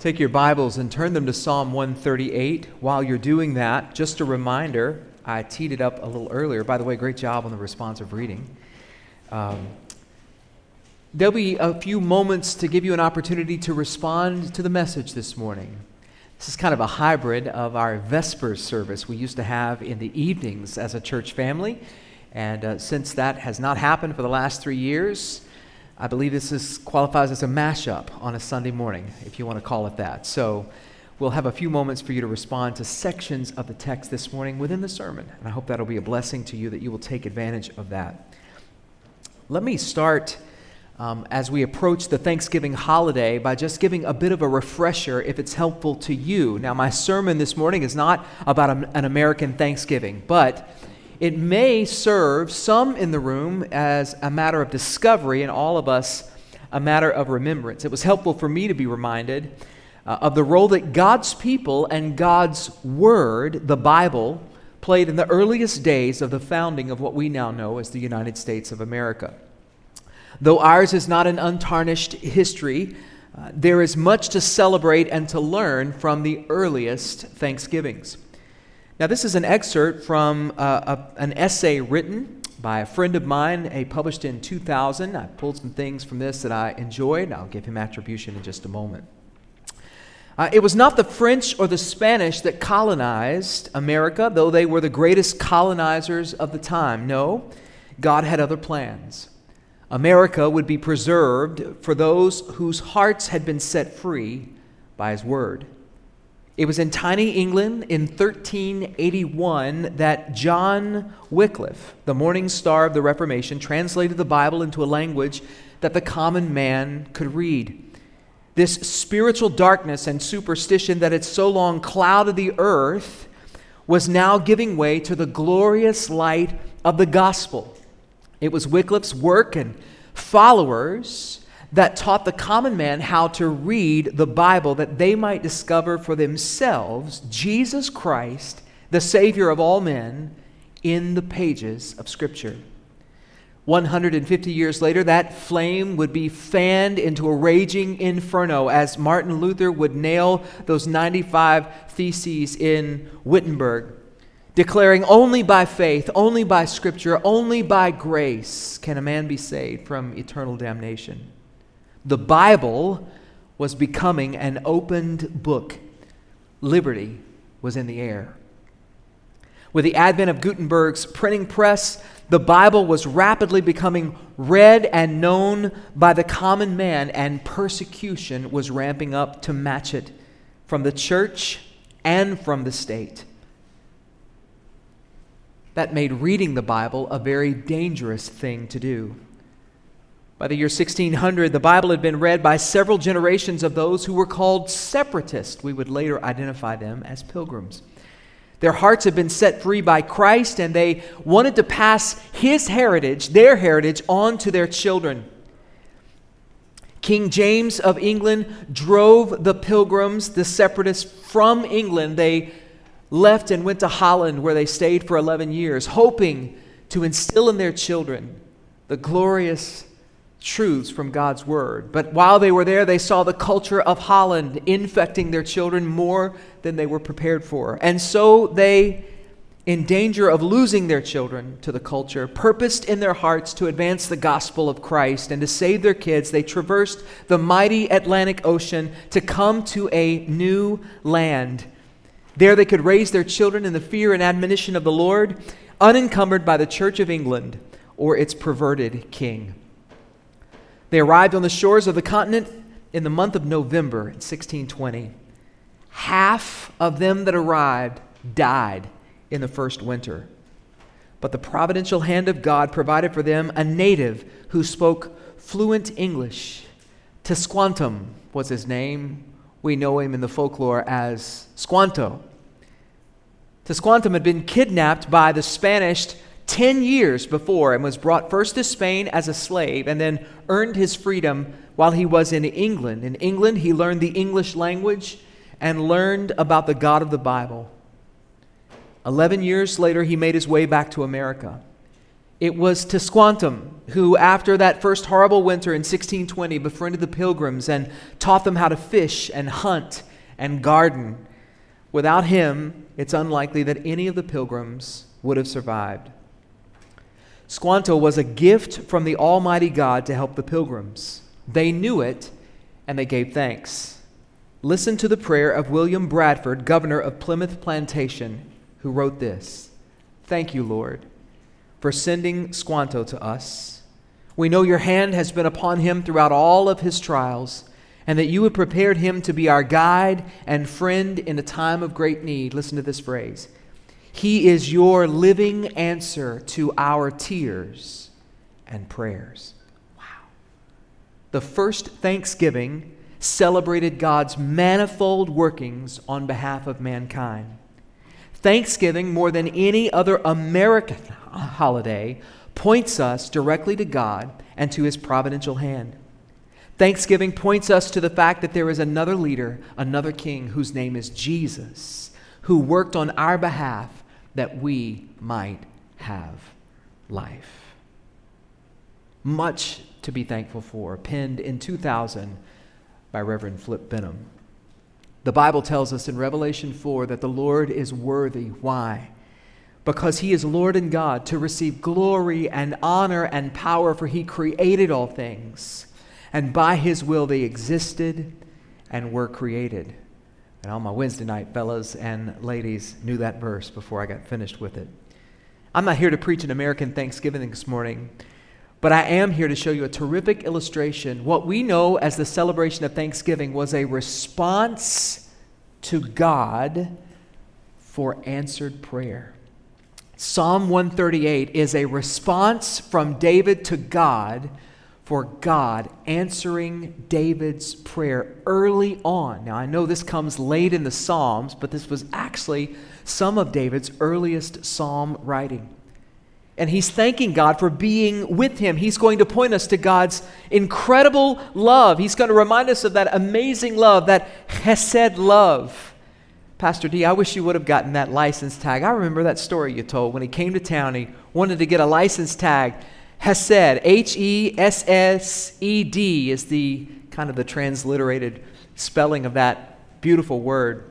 Take your Bibles and turn them to Psalm 138. While you're doing that, just a reminder, I teed it up a little earlier. By the way, great job on the responsive reading. There'll be a few moments to give you an opportunity to respond to the message this morning. This is kind of a hybrid of our Vespers service we used to have in the evenings as a church family. And since that has not happened for the last 3 years, I believe this qualifies as a mashup on a Sunday morning, if you want to call it that. So we'll have a few moments for you to respond to sections of the text this morning within the sermon. And I hope that'll be a blessing to you, that you will take advantage of that. Let me start as we approach the Thanksgiving holiday by just giving a bit of a refresher if it's helpful to you. Now, my sermon this morning is not about an American Thanksgiving, but it may serve some in the room as a matter of discovery and all of us a matter of remembrance. It was helpful for me to be reminded of the role that God's people and God's Word, the Bible, played in the earliest days of the founding of what we now know as the United States of America. Though ours is not an untarnished history, there is much to celebrate and to learn from the earliest Thanksgivings. Now, this is an excerpt from an essay written by a friend of mine, published in 2000. I pulled some things from this that I enjoyed. I'll give him attribution in just a moment. It was not the French or the Spanish that colonized America, though they were the greatest colonizers of the time. No, God had other plans. America would be preserved for those whose hearts had been set free by His Word. It was in tiny England in 1381 that John Wycliffe, the morning star of the Reformation, translated the Bible into a language that the common man could read. This spiritual darkness and superstition that had so long clouded the earth was now giving way to the glorious light of the gospel. It was Wycliffe's work and followers that taught the common man how to read the Bible, that they might discover for themselves Jesus Christ, the Savior of all men, in the pages of Scripture. 150 years later, that flame would be fanned into a raging inferno as Martin Luther would nail those 95 theses in Wittenberg, declaring only by faith, only by Scripture, only by grace can a man be saved from eternal damnation. The Bible was becoming an opened book. Liberty was in the air. With the advent of Gutenberg's printing press, the Bible was rapidly becoming read and known by the common man, and persecution was ramping up to match it from the church and from the state. That made reading the Bible a very dangerous thing to do. By the year 1600, the Bible had been read by several generations of those who were called separatists. We would later identify them as pilgrims. Their hearts had been set free by Christ, and they wanted to pass His heritage, their heritage, on to their children. King James of England drove the pilgrims, the separatists, from England. They left and went to Holland, where they stayed for 11 years, hoping to instill in their children the glorious truths from God's Word. But while they were there, they saw the culture of Holland infecting their children more than they were prepared for. And so they, in danger of losing their children to the culture, purposed in their hearts to advance the gospel of Christ. And to save their kids, they traversed the mighty Atlantic Ocean to come to a new land. There they could raise their children in the fear and admonition of the Lord, unencumbered by the Church of England or its perverted king. They arrived on the shores of the continent in the month of November in 1620. Half of them that arrived died in the first winter. But the providential hand of God provided for them a native who spoke fluent English. Tisquantum was his name. We know him in the folklore as Squanto. Tisquantum had been kidnapped by the Spanish 10 years before and was brought first to Spain as a slave and then earned his freedom while he was in England. In England, he learned the English language and learned about the God of the Bible. 11 years later, he made his way back to America. It was Tisquantum who, after that first horrible winter in 1620, befriended the Pilgrims and taught them how to fish and hunt and garden. Without him, it's unlikely that any of the Pilgrims would have survived. Squanto was a gift from the Almighty God to help the Pilgrims. They knew it, and they gave thanks. Listen to the prayer of William Bradford, governor of Plymouth Plantation, who wrote this: "Thank you, Lord, for sending Squanto to us. We know your hand has been upon him throughout all of his trials, and that you have prepared him to be our guide and friend in a time of great need." Listen to this phrase: "He is your living answer to our tears and prayers." Wow. The first Thanksgiving celebrated God's manifold workings on behalf of mankind. Thanksgiving, more than any other American holiday, points us directly to God and to his providential hand. Thanksgiving points us to the fact that there is another leader, another king, whose name is Jesus, who worked on our behalf that we might have life. Much to be thankful for, penned in 2000 by Reverend Flip Benham. The Bible tells us in Revelation 4 that the Lord is worthy. Why? Because he is Lord and God, to receive glory and honor and power, for he created all things, and by his will they existed and were created. And on my Wednesday night, fellas and ladies knew that verse before I got finished with it. I'm not here to preach an American Thanksgiving this morning, but I am here to show you a terrific illustration. What we know as the celebration of Thanksgiving was a response to God for answered prayer. Psalm 138 is a response from David to God for God answering David's prayer early on. Now, I know this comes late in the Psalms, but this was actually some of David's earliest psalm writing. And he's thanking God for being with him. He's going to point us to God's incredible love. He's going to remind us of that amazing love, that chesed love. Pastor D, I wish you would have gotten that license tag. I remember that story you told when he came to town. He wanted to get a license tag. Hesed, H-E-S-S-E-D is the kind of the transliterated spelling of that beautiful word.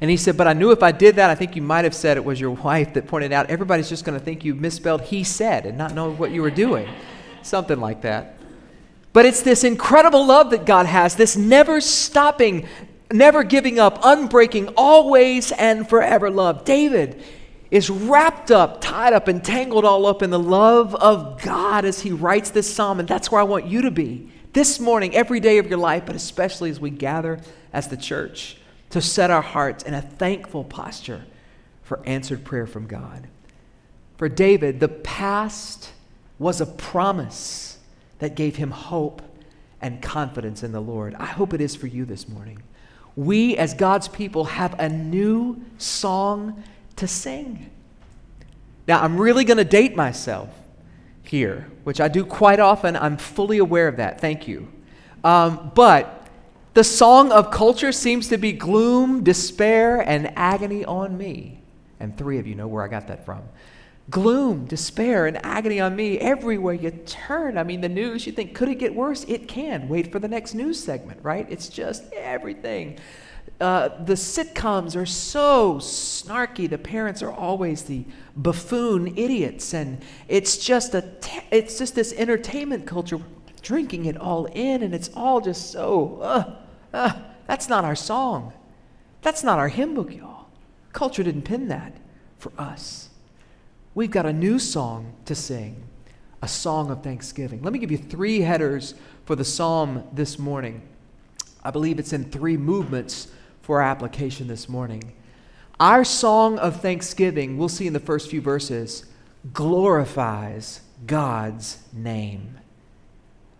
And he said, but I knew if I did that, I think you might have said it was your wife that pointed out, everybody's just going to think you misspelled he said and not know what you were doing. Something like that. But it's this incredible love that God has, this never stopping, never giving up, unbreaking, always and forever love. David is wrapped up, tied up, and tangled all up in the love of God as he writes this psalm. And that's where I want you to be this morning, every day of your life, but especially as we gather as the church to set our hearts in a thankful posture for answered prayer from God. For David, the past was a promise that gave him hope and confidence in the Lord. I hope it is for you this morning. We, as God's people, have a new song to sing. Now, I'm really going to date myself here, which I do quite often. I'm fully aware of that. Thank you. But the song of culture seems to be gloom, despair, and agony on me. And three of you know where I got that from. Gloom, despair, and agony on me everywhere you turn. I mean, the news, you think, could it get worse? It can. Wait for the next news segment, right? It's just everything. The sitcoms are so snarky. The parents are always the buffoon idiots, and it's just this entertainment culture drinking it all in, and it's all just so. That's not our song. That's not our hymn book, y'all. Culture didn't pen that for us. We've got a new song to sing, a song of thanksgiving. Let me give you three headers for the psalm this morning. I believe it's in three movements for our application this morning. Our song of thanksgiving, we'll see in the first few verses, glorifies God's name.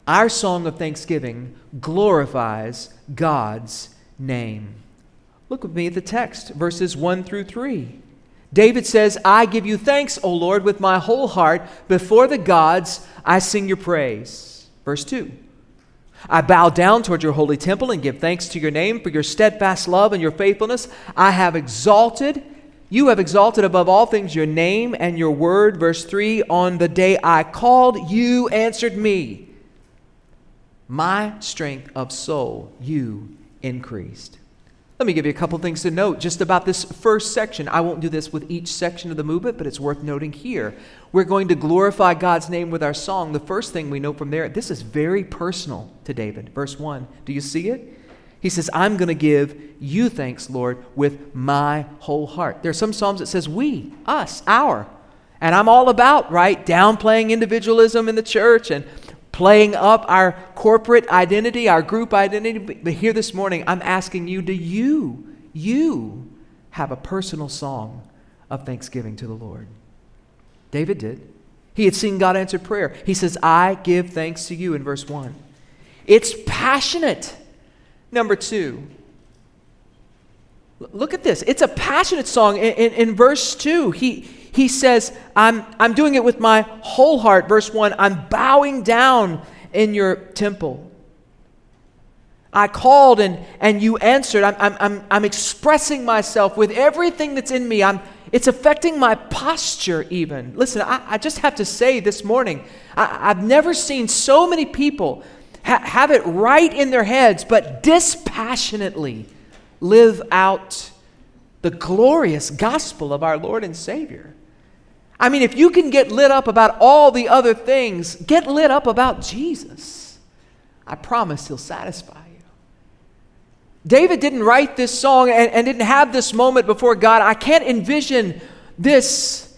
Our song of thanksgiving glorifies God's name. Look with me at the text, verses 1-3. David says, I give you thanks, O Lord, with my whole heart. Before the gods, I sing your praise. Verse 2. I bow down toward your holy temple and give thanks to your name for your steadfast love and your faithfulness. I have exalted You have exalted above all things your name and your word. Verse 3, on the day I called, you answered me. My strength of soul you increased. Let me give you a couple things to note just about this first section. I won't do this with each section of the movement, but it's worth noting here. We're going to glorify God's name with our song. The first thing we know from there, this is very personal to David. Verse 1, do you see it? He says, I'm going to give you thanks, Lord, with my whole heart. There are some Psalms that says we, us, our. And I'm all about, right, downplaying individualism in the church and playing up our corporate identity, our group identity. But here this morning, I'm asking you, do you have a personal song of thanksgiving to the Lord? David did. He had seen God answer prayer. He says, I give thanks to you in verse 1. It's passionate. Number 2, look at this. It's a passionate song. In verse 2, he says, I'm doing it with my whole heart. Verse 1, I'm bowing down in your temple. I called and you answered. I'm expressing myself with everything that's in me. It's affecting my posture even. Listen, I just have to say this morning, I've never seen so many people have it right in their heads, but dispassionately live out the glorious gospel of our Lord and Savior. I mean, if you can get lit up about all the other things, get lit up about Jesus. I promise he'll satisfy you. David didn't write this song and didn't have this moment before God. I can't envision this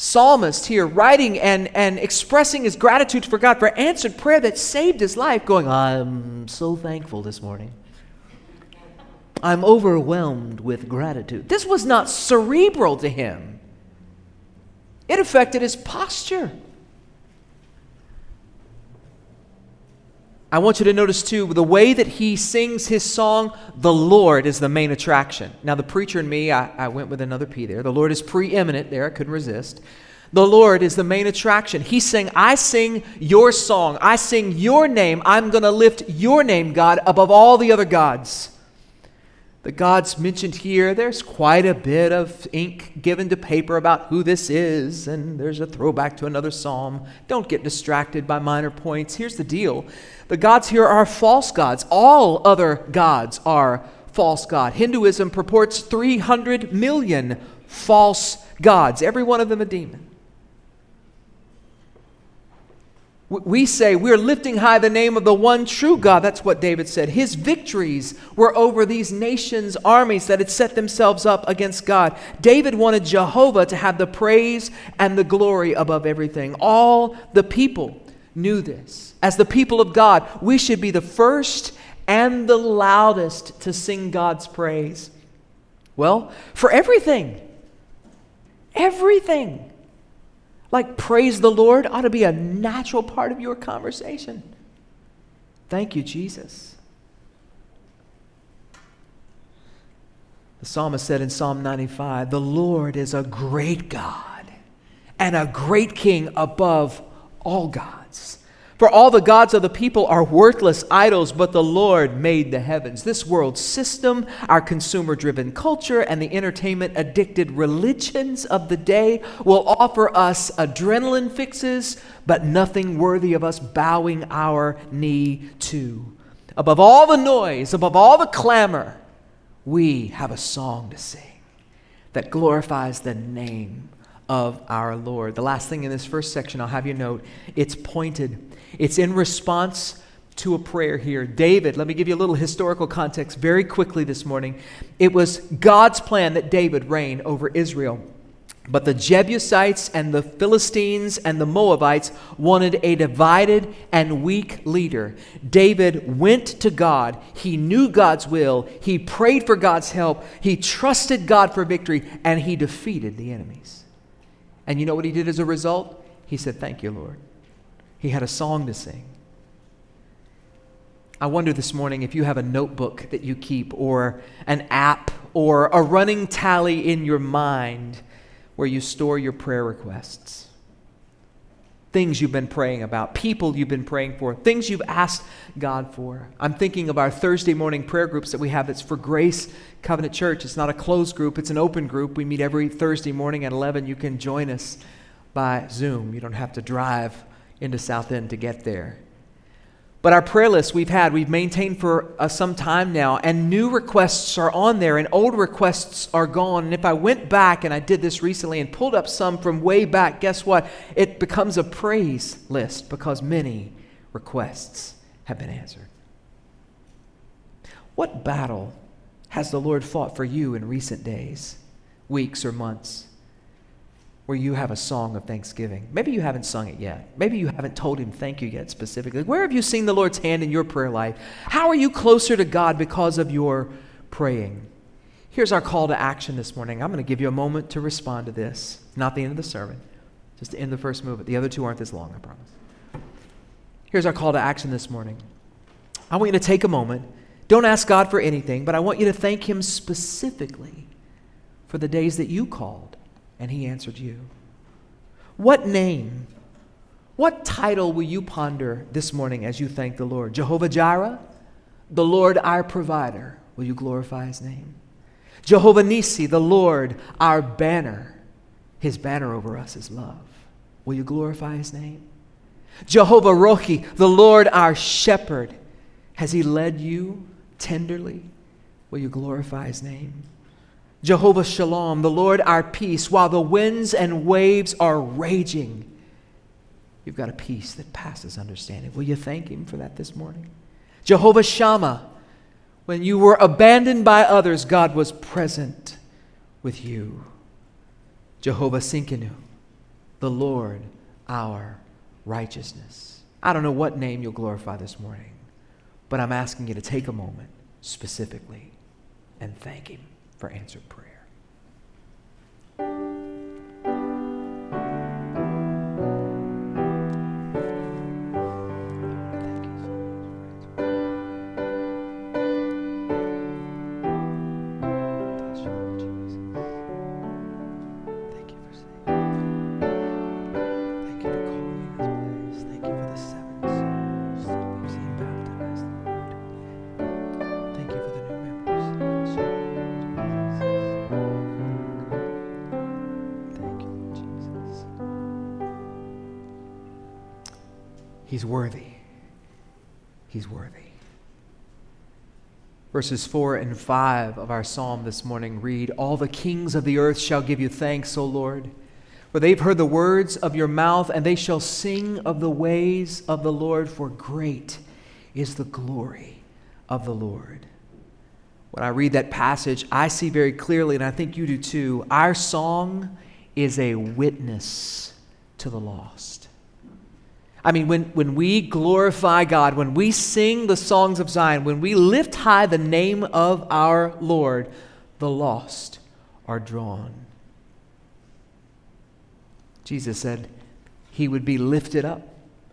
psalmist here writing and expressing his gratitude for God for answered prayer that saved his life, going, I'm so thankful this morning. I'm overwhelmed with gratitude. This was not cerebral to him. It affected his posture. I want you to notice, too, the way that he sings his song, the Lord is the main attraction. Now, the preacher and me, I went with another P there. The Lord is preeminent there. I couldn't resist. The Lord is the main attraction. He's saying, I sing your song. I sing your name. I'm going to lift your name, God, above all the other gods. The gods mentioned here, there's quite a bit of ink given to paper about who this is, and there's a throwback to another psalm. Don't get distracted by minor points. Here's the deal. The gods here are false gods. All other gods are false gods. Hinduism purports 300 million false gods, every one of them a demon. We say we're lifting high the name of the one true God. That's what David said. His victories were over these nations' armies that had set themselves up against God. David wanted Jehovah to have the praise and the glory above everything. All the people knew this. As the people of God, we should be the first and the loudest to sing God's praise. Well, for everything. Everything. Like praise the Lord ought to be a natural part of your conversation. Thank you, Jesus. The psalmist said in Psalm 95, the Lord is a great God and a great King above all gods. For all the gods of the people are worthless idols, but the Lord made the heavens. This world system, our consumer-driven culture, and the entertainment-addicted religions of the day will offer us adrenaline fixes, but nothing worthy of us bowing our knee to. Above all the noise, above all the clamor, we have a song to sing that glorifies the name of our Lord. The last thing in this first section, I'll have you note, it's pointed. It's in response to a prayer here. David, let me give you a little historical context very quickly this morning. It was God's plan that David reign over Israel. But the Jebusites and the Philistines and the Moabites wanted a divided and weak leader. David went to God. He knew God's will. He prayed for God's help. He trusted God for victory, and he defeated the enemies. And you know what he did as a result? He said, thank you, Lord. He had a song to sing. I wonder this morning if you have a notebook that you keep or an app or a running tally in your mind where you store your prayer requests. things you've been praying about, people you've been praying for, things you've asked God for. I'm thinking of our Thursday morning prayer groups that we have. It's for Grace Covenant Church. It's not a closed group. It's an open group. We meet every Thursday morning at 11. You can join us by Zoom. You don't have to drive into South End to get there. But our prayer list we've maintained for some time now, and new requests are on there and old requests are gone. And if I went back, and I did this recently, and pulled up some from way back, guess what? It becomes a praise list because many requests have been answered. What battle has the Lord fought for you in recent days, weeks, or months where you have a song of thanksgiving? Maybe you haven't sung it yet. Maybe you haven't told him thank you yet specifically. Where have you seen the Lord's hand in your prayer life? How are you closer to God because of your praying? Here's our call to action this morning. I'm going to give you a moment to respond to this. Not the end of the sermon, just the end of the first movement. The other two aren't this long, I promise. Here's our call to action this morning. I want you to take a moment. Don't ask God for anything, but I want you to thank him specifically for the days that you called and he answered you. What name, what title will you ponder this morning as you thank the Lord? Jehovah-Jireh, the Lord our provider, will you glorify his name? Jehovah-Nissi, the Lord our banner, his banner over us is love, will you glorify his name? Jehovah-Rohi, the Lord our shepherd, has he led you tenderly, will you glorify his name? Jehovah Shalom, the Lord our peace, while the winds and waves are raging, you've got a peace that passes understanding. Will you thank him for that this morning? Jehovah Shammah, when you were abandoned by others, God was present with you. Jehovah Sinkinu, the Lord our righteousness. I don't know what name you'll glorify this morning, but I'm asking you to take a moment specifically and thank him for answered prayer. He's worthy. He's worthy. Verses 4 and 5 of our psalm this morning read, "All the kings of the earth shall give you thanks, O Lord, for they've heard the words of your mouth, and they shall sing of the ways of the Lord, for great is the glory of the Lord." When I read that passage, I see very clearly, and I think you do too, our song is a witness to the lost. I mean, when we glorify God, when we sing the songs of Zion, when we lift high the name of our Lord, the lost are drawn. Jesus said he would be lifted up.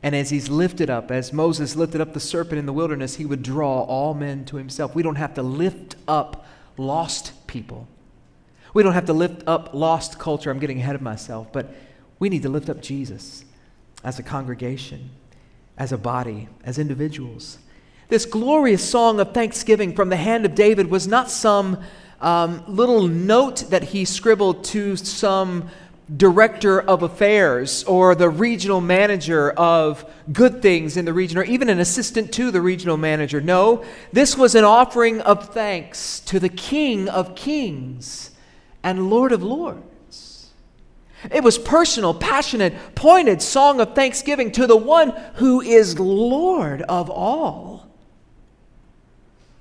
And as he's lifted up, as Moses lifted up the serpent in the wilderness, he would draw all men to himself. We don't have to lift up lost people. We don't have to lift up lost culture. I'm getting ahead of myself, but we need to lift up Jesus. As a congregation, as a body, as individuals. This glorious song of thanksgiving from the hand of David was not some little note that he scribbled to some director of affairs or the regional manager of good things in the region, or even an assistant to the regional manager. No, this was an offering of thanks to the King of Kings and Lord of Lords. It was personal, passionate, pointed song of thanksgiving to the one who is Lord of all.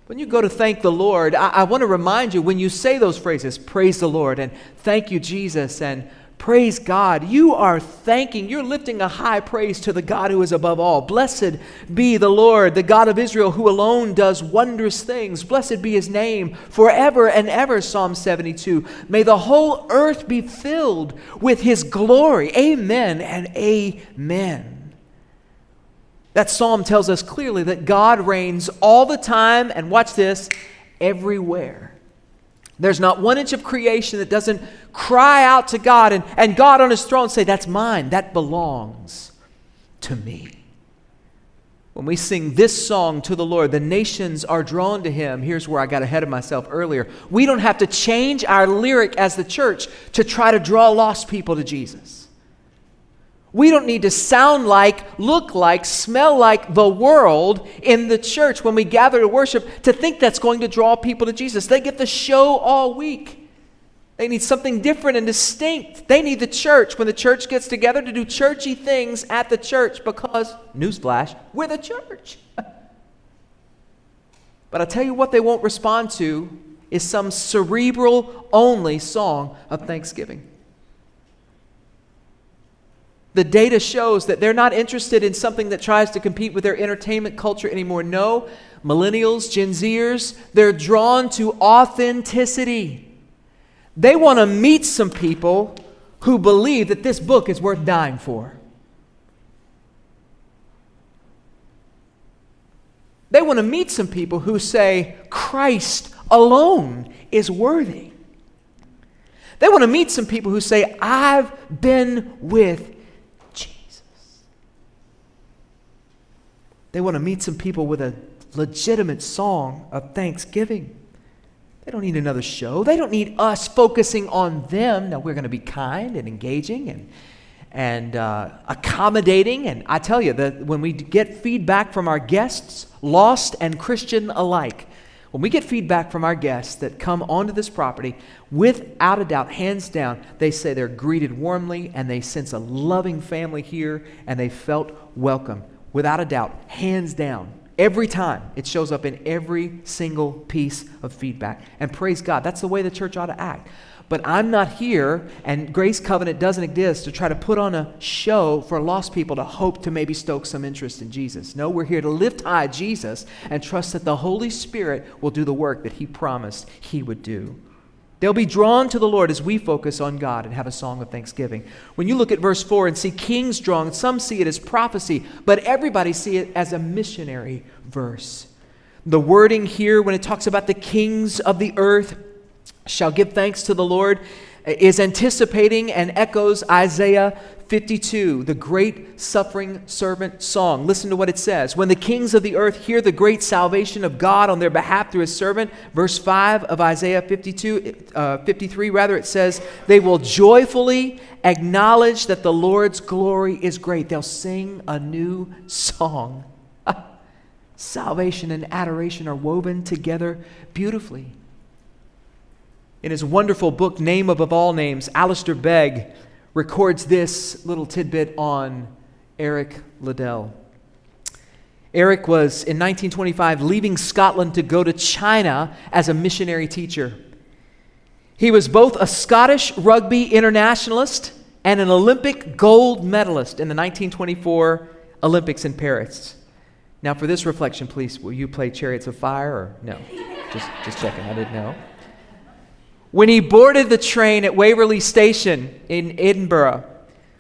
When you go to thank the Lord, I want to remind you, when you say those phrases, praise the Lord and thank you, Jesus, and praise God, you are thanking, you're lifting a high praise to the God who is above all. Blessed be the Lord, the God of Israel, who alone does wondrous things. Blessed be his name forever and ever, Psalm 72. May the whole earth be filled with his glory. Amen and amen. That psalm tells us clearly that God reigns all the time, and watch this, everywhere. There's not one inch of creation that doesn't cry out to God and God on his throne say, that's mine, that belongs to me. When we sing this song to the Lord, the nations are drawn to him. Here's where I got ahead of myself earlier. We don't have to change our lyric as the church to try to draw lost people to Jesus. We don't need to sound like, look like, smell like the world in the church when we gather to worship to think that's going to draw people to Jesus. They get the show all week. They need something different and distinct. They need the church when the church gets together to do churchy things at the church because, newsflash, we're the church. But I'll tell you what they won't respond to is some cerebral-only song of thanksgiving. The data shows that they're not interested in something that tries to compete with their entertainment culture anymore. No, millennials, Gen Zers, they're drawn to authenticity. They want to meet some people who believe that this book is worth dying for. They want to meet some people who say Christ alone is worthy. They want to meet some people who say, I've been with Jesus. They want to meet some people with a legitimate song of thanksgiving. They don't need another show. They don't need us focusing on them. Now, we're going to be kind and engaging and accommodating. And I tell you, that when we get feedback from our guests, lost and Christian alike, when we get feedback from our guests that come onto this property, without a doubt, hands down, they say they're greeted warmly and they sense a loving family here and they felt welcome. Without a doubt, hands down. Every time. It shows up in every single piece of feedback. And praise God, that's the way the church ought to act. But I'm not here, and Grace Covenant doesn't exist, to try to put on a show for lost people to hope to maybe stoke some interest in Jesus. No, we're here to lift high Jesus and trust that the Holy Spirit will do the work that he promised he would do. They'll be drawn to the Lord as we focus on God and have a song of thanksgiving. When you look at verse 4 and see kings drawn, some see it as prophecy, but everybody see it as a missionary verse. The wording here, when it talks about the kings of the earth shall give thanks to the Lord, is anticipating and echoes Isaiah 52, the great suffering servant song. Listen to what it says. When the kings of the earth hear the great salvation of God on their behalf through his servant, verse 5 of Isaiah 53, it says, they will joyfully acknowledge that the Lord's glory is great. They'll sing a new song. Salvation and adoration are woven together beautifully. In his wonderful book, Name Above All Names, Alistair Begg records this little tidbit on Eric Liddell. Eric was, in 1925, leaving Scotland to go to China as a missionary teacher. He was both a Scottish rugby internationalist and an Olympic gold medalist in the 1924 Olympics in Paris. Now, for this reflection, please, will you play Chariots of Fire or no? Just checking, I didn't know. When he boarded the train at Waverley Station in Edinburgh,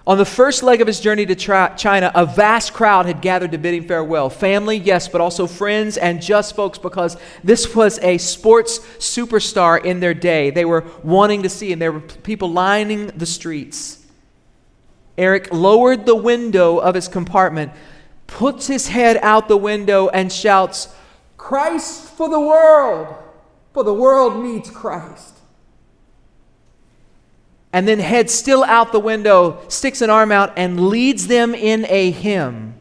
on the first leg of his journey to China, a vast crowd had gathered to bid him farewell. Family, yes, but also friends and just folks, because this was a sports superstar in their day. They were wanting to see him. There were people lining the streets. Eric lowered the window of his compartment, puts his head out the window, and shouts, "Christ for the world needs Christ." And then heads still out the window, sticks an arm out, and leads them in a hymn.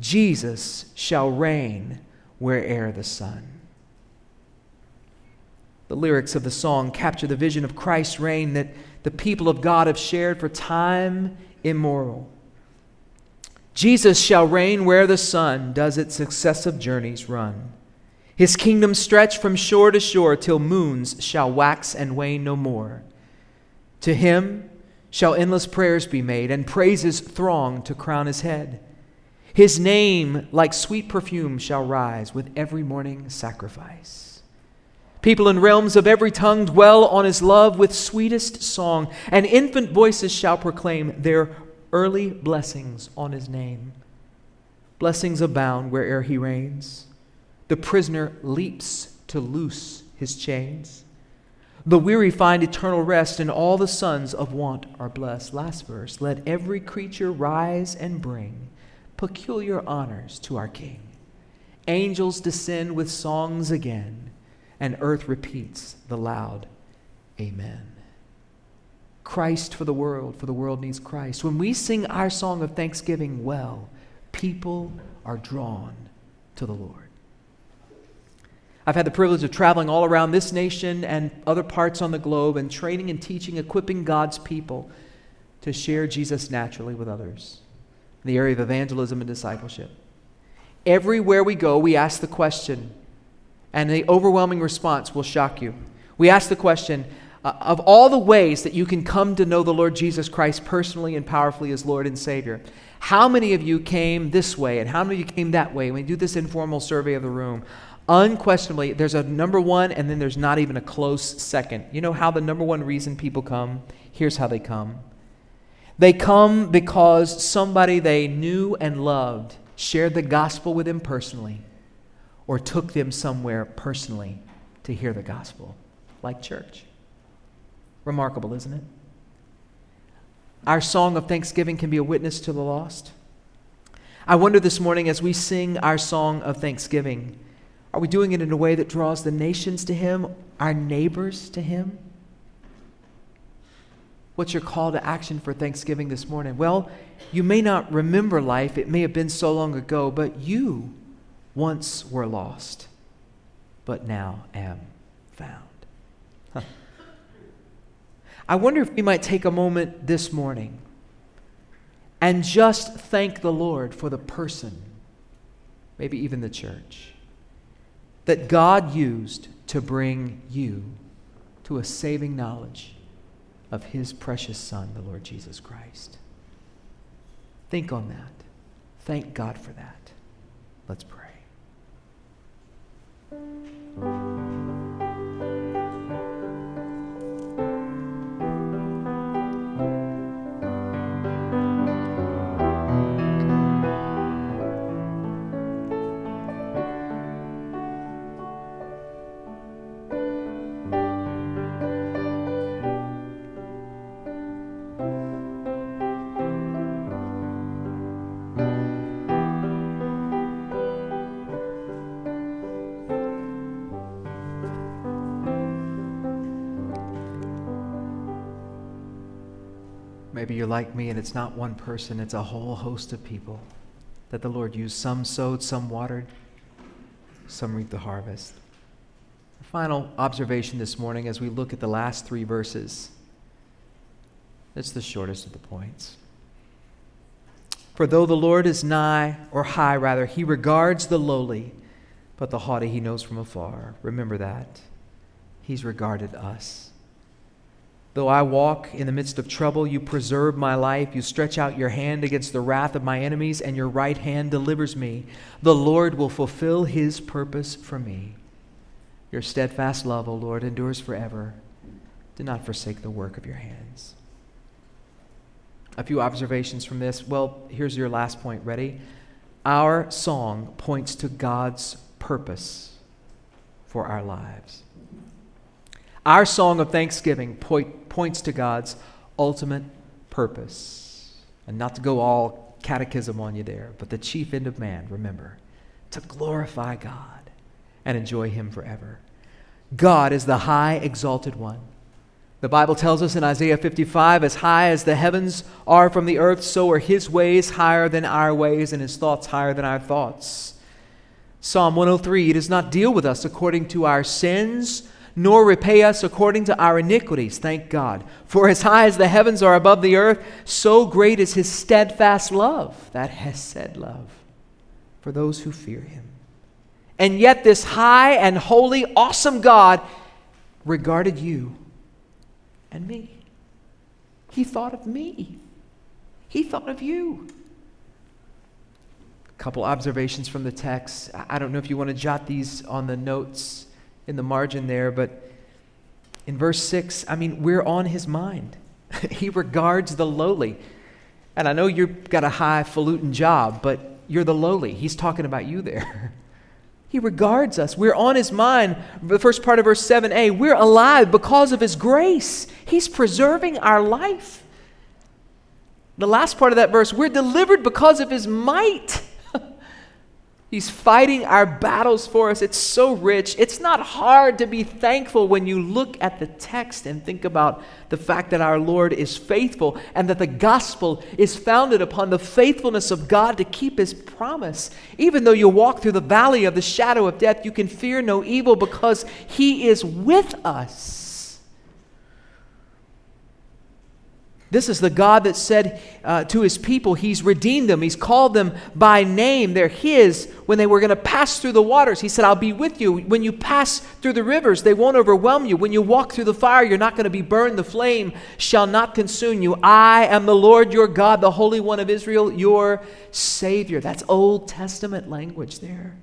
Jesus shall reign where'er the sun. The lyrics of the song capture the vision of Christ's reign that the people of God have shared for time immemorial. Jesus shall reign where the sun does its successive journeys run. His kingdom stretch from shore to shore till moons shall wax and wane no more. To him shall endless prayers be made and praises throng to crown his head. His name, like sweet perfume, shall rise with every morning sacrifice. People in realms of every tongue dwell on his love with sweetest song, and infant voices shall proclaim their early blessings on his name. Blessings abound where'er he reigns. The prisoner leaps to loose his chains. The weary find eternal rest, and all the sons of want are blessed. Last verse, let every creature rise and bring peculiar honors to our King. Angels descend with songs again, and earth repeats the loud amen. Christ for the world needs Christ. When we sing our song of thanksgiving well, people are drawn to the Lord. I've had the privilege of traveling all around this nation and other parts on the globe and training and teaching, equipping God's people to share Jesus naturally with others in the area of evangelism and discipleship. Everywhere we go, we ask the question, and the overwhelming response will shock you. We ask the question, of all the ways that you can come to know the Lord Jesus Christ personally and powerfully as Lord and Savior, how many of you came this way and how many of you came that way? When we do this informal survey of the room, unquestionably, there's a number one, and then there's not even a close second. You know how the number one reason people come? Here's how they come. They come because somebody they knew and loved shared the gospel with them personally or took them somewhere personally to hear the gospel, like church. Remarkable, isn't it? Our song of thanksgiving can be a witness to the lost. I wonder this morning, as we sing our song of thanksgiving, are we doing it in a way that draws the nations to Him, our neighbors to Him? What's your call to action for Thanksgiving this morning? Well, you may not remember life. It may have been so long ago, but you once were lost, but now am found. Huh. I wonder if we might take a moment this morning and just thank the Lord for the person, maybe even the church, that God used to bring you to a saving knowledge of His precious Son, the Lord Jesus Christ. Think on that. Thank God for that. Let's pray. Maybe you're like me and it's not one person, it's a whole host of people that the Lord used. Some sowed, some watered, some reaped the harvest. Our final observation this morning as we look at the last three verses. It's the shortest of the points. For though the Lord is nigh, or high rather, He regards the lowly, but the haughty He knows from afar. Remember that. He's regarded us. Though I walk in the midst of trouble, You preserve my life. You stretch out Your hand against the wrath of my enemies, and Your right hand delivers me. The Lord will fulfill His purpose for me. Your steadfast love, O Lord, endures forever. Do not forsake the work of Your hands. A few observations from this. Well, here's your last point. Ready? Our song points to God's purpose for our lives. Our song of thanksgiving points to God's ultimate purpose. And not to go all catechism on you there, but the chief end of man, remember, to glorify God and enjoy Him forever. God is the high exalted one. The Bible tells us in Isaiah 55, as high as the heavens are from the earth, so are His ways higher than our ways and His thoughts higher than our thoughts. Psalm 103, He does not deal with us according to our sins, nor repay us according to our iniquities, thank God. For as high as the heavens are above the earth, so great is His steadfast love, that hesed love, for those who fear Him. And yet this high and holy, awesome God regarded you and me. He thought of me. He thought of you. A couple observations from the text. I don't know if you want to jot these on the notes in the margin there, but in verse 6, we're on His mind. He regards the lowly. And I know you've got a highfalutin job, but you're the lowly. He's talking about you there. He regards us. We're on His mind. The first part of verse 7a, we're alive because of His grace. He's preserving our life. The last part of that verse, we're delivered because of his might. He's fighting our battles for us. It's so rich. It's not hard to be thankful when you look at the text and think about the fact that our Lord is faithful and that the gospel is founded upon the faithfulness of God to keep his promise. Even though you walk through the valley of the shadow of death, you can fear no evil because he is with us. This is the God that said to his people, he's redeemed them. He's called them by name. They're his. When they were going to pass through the waters, he said, I'll be with you. When you pass through the rivers, they won't overwhelm you. When you walk through the fire, you're not going to be burned. The flame shall not consume you. I am the Lord your God, the Holy One of Israel, your Savior. That's Old Testament language there.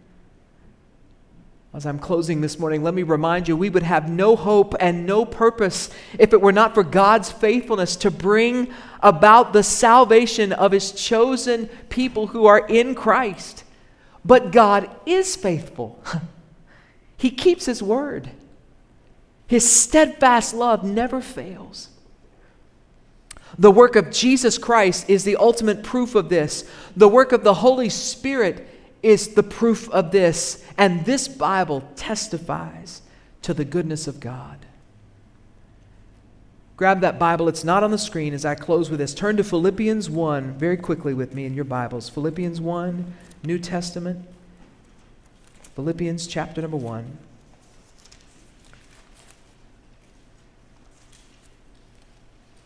As I'm closing this morning, let me remind you, we would have no hope and no purpose if it were not for God's faithfulness to bring about the salvation of his chosen people who are in Christ. But God is faithful. He keeps his word. His steadfast love never fails. The work of Jesus Christ is the ultimate proof of this. The work of the Holy Spirit is the proof of this, and this Bible testifies to the goodness of God. Grab that Bible. It's not on the screen as I close with this. Turn to Philippians 1 very quickly with me in your Bibles. Philippians 1, New Testament. Philippians chapter number 1.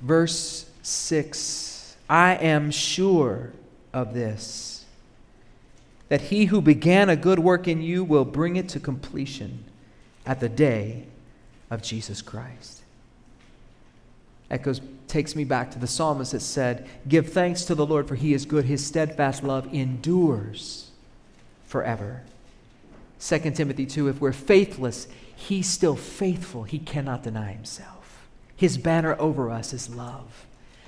Verse 6. I am sure of this, that he who began a good work in you will bring it to completion at the day of Jesus Christ. That takes me back to the psalmist that said, give thanks to the Lord, for he is good. His steadfast love endures forever. 2 Timothy 2, if we're faithless, he's still faithful. He cannot deny himself. His banner over us is love.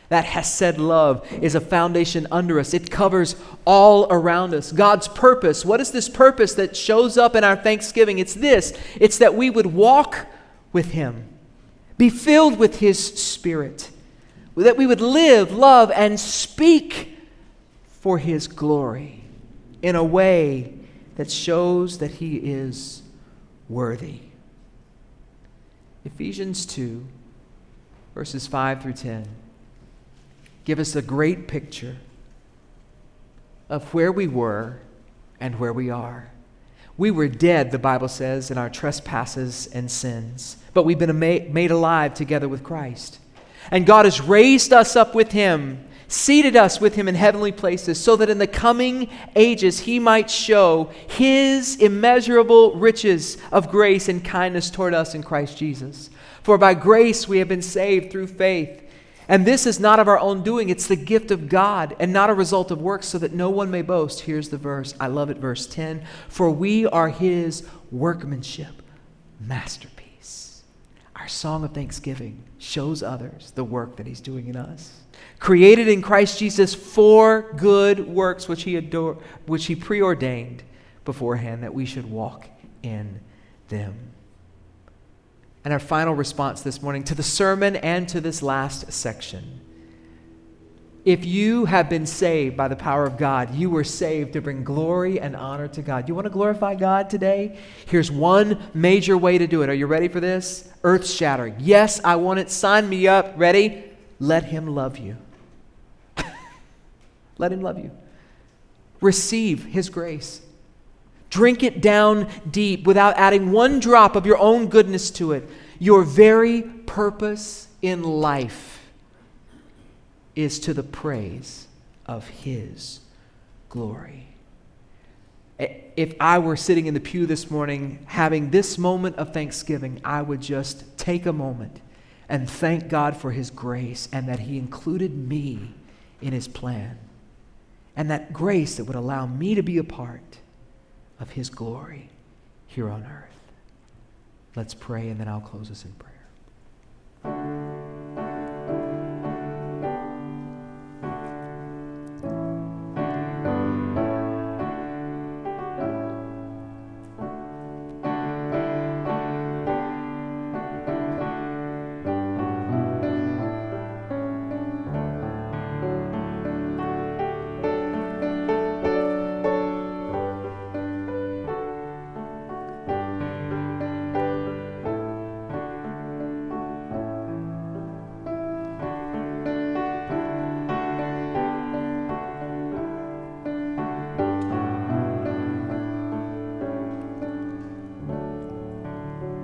That Hesed love is a foundation under us. It covers all around us. God's purpose. What is this purpose that shows up in our thanksgiving? It's this. It's that we would walk with him, be filled with his Spirit, that we would live, love, and speak for his glory in a way that shows that he is worthy. Ephesians 2, verses 5 through 10. Give us a great picture of where we were and where we are. We were dead, the Bible says, in our trespasses and sins, but we've been made alive together with Christ. And God has raised us up with him, seated us with him in heavenly places, so that in the coming ages he might show his immeasurable riches of grace and kindness toward us in Christ Jesus. For by grace we have been saved through faith. And this is not of our own doing. It's the gift of God and not a result of works, so that no one may boast. Here's the verse. I love it, verse 10. For we are his workmanship, masterpiece. Our song of thanksgiving shows others the work that he's doing in us. Created in Christ Jesus for good works, which he preordained beforehand that we should walk in them. And our final response this morning to the sermon and to this last section. If you have been saved by the power of God, you were saved to bring glory and honor to God. You want to glorify God today? Here's one major way to do it. Are you ready for this? Earth shattering. Yes, I want it. Sign me up. Ready? Let him love you. Let him love you. Receive his grace. Drink it down deep without adding one drop of your own goodness to it. Your very purpose in life is to the praise of his glory. If I were sitting in the pew this morning having this moment of thanksgiving, I would just take a moment and thank God for his grace and that he included me in his plan, and that grace that would allow me to be a part of his glory here on earth. Let's pray, and then I'll close us in prayer.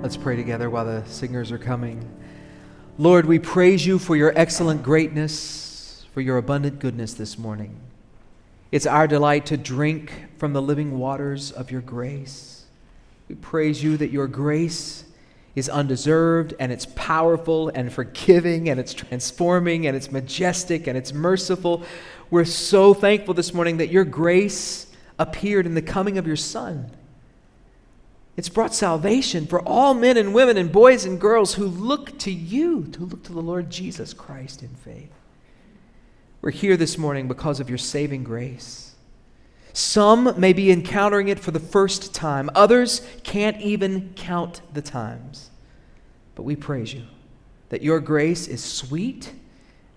Let's pray together while the singers are coming. Lord, we praise you for your excellent greatness, for your abundant goodness this morning. It's our delight to drink from the living waters of your grace. We praise you that your grace is undeserved, and it's powerful and forgiving, and it's transforming, and it's majestic, and it's merciful. We're so thankful this morning that your grace appeared in the coming of your Son. It's brought salvation for all men and women and boys and girls who look to you, who look to the Lord Jesus Christ in faith. We're here this morning because of your saving grace. Some may be encountering it for the first time. Others can't even count the times. But we praise you that your grace is sweet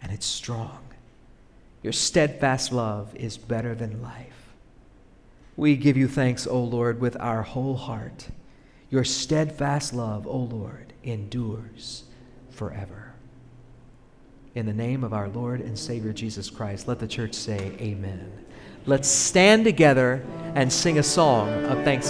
and it's strong. Your steadfast love is better than life. We give you thanks, O Lord, with our whole heart. Your steadfast love, O Lord, endures forever. In the name of our Lord and Savior Jesus Christ, let the church say amen. Let's stand together and sing a song of thanksgiving.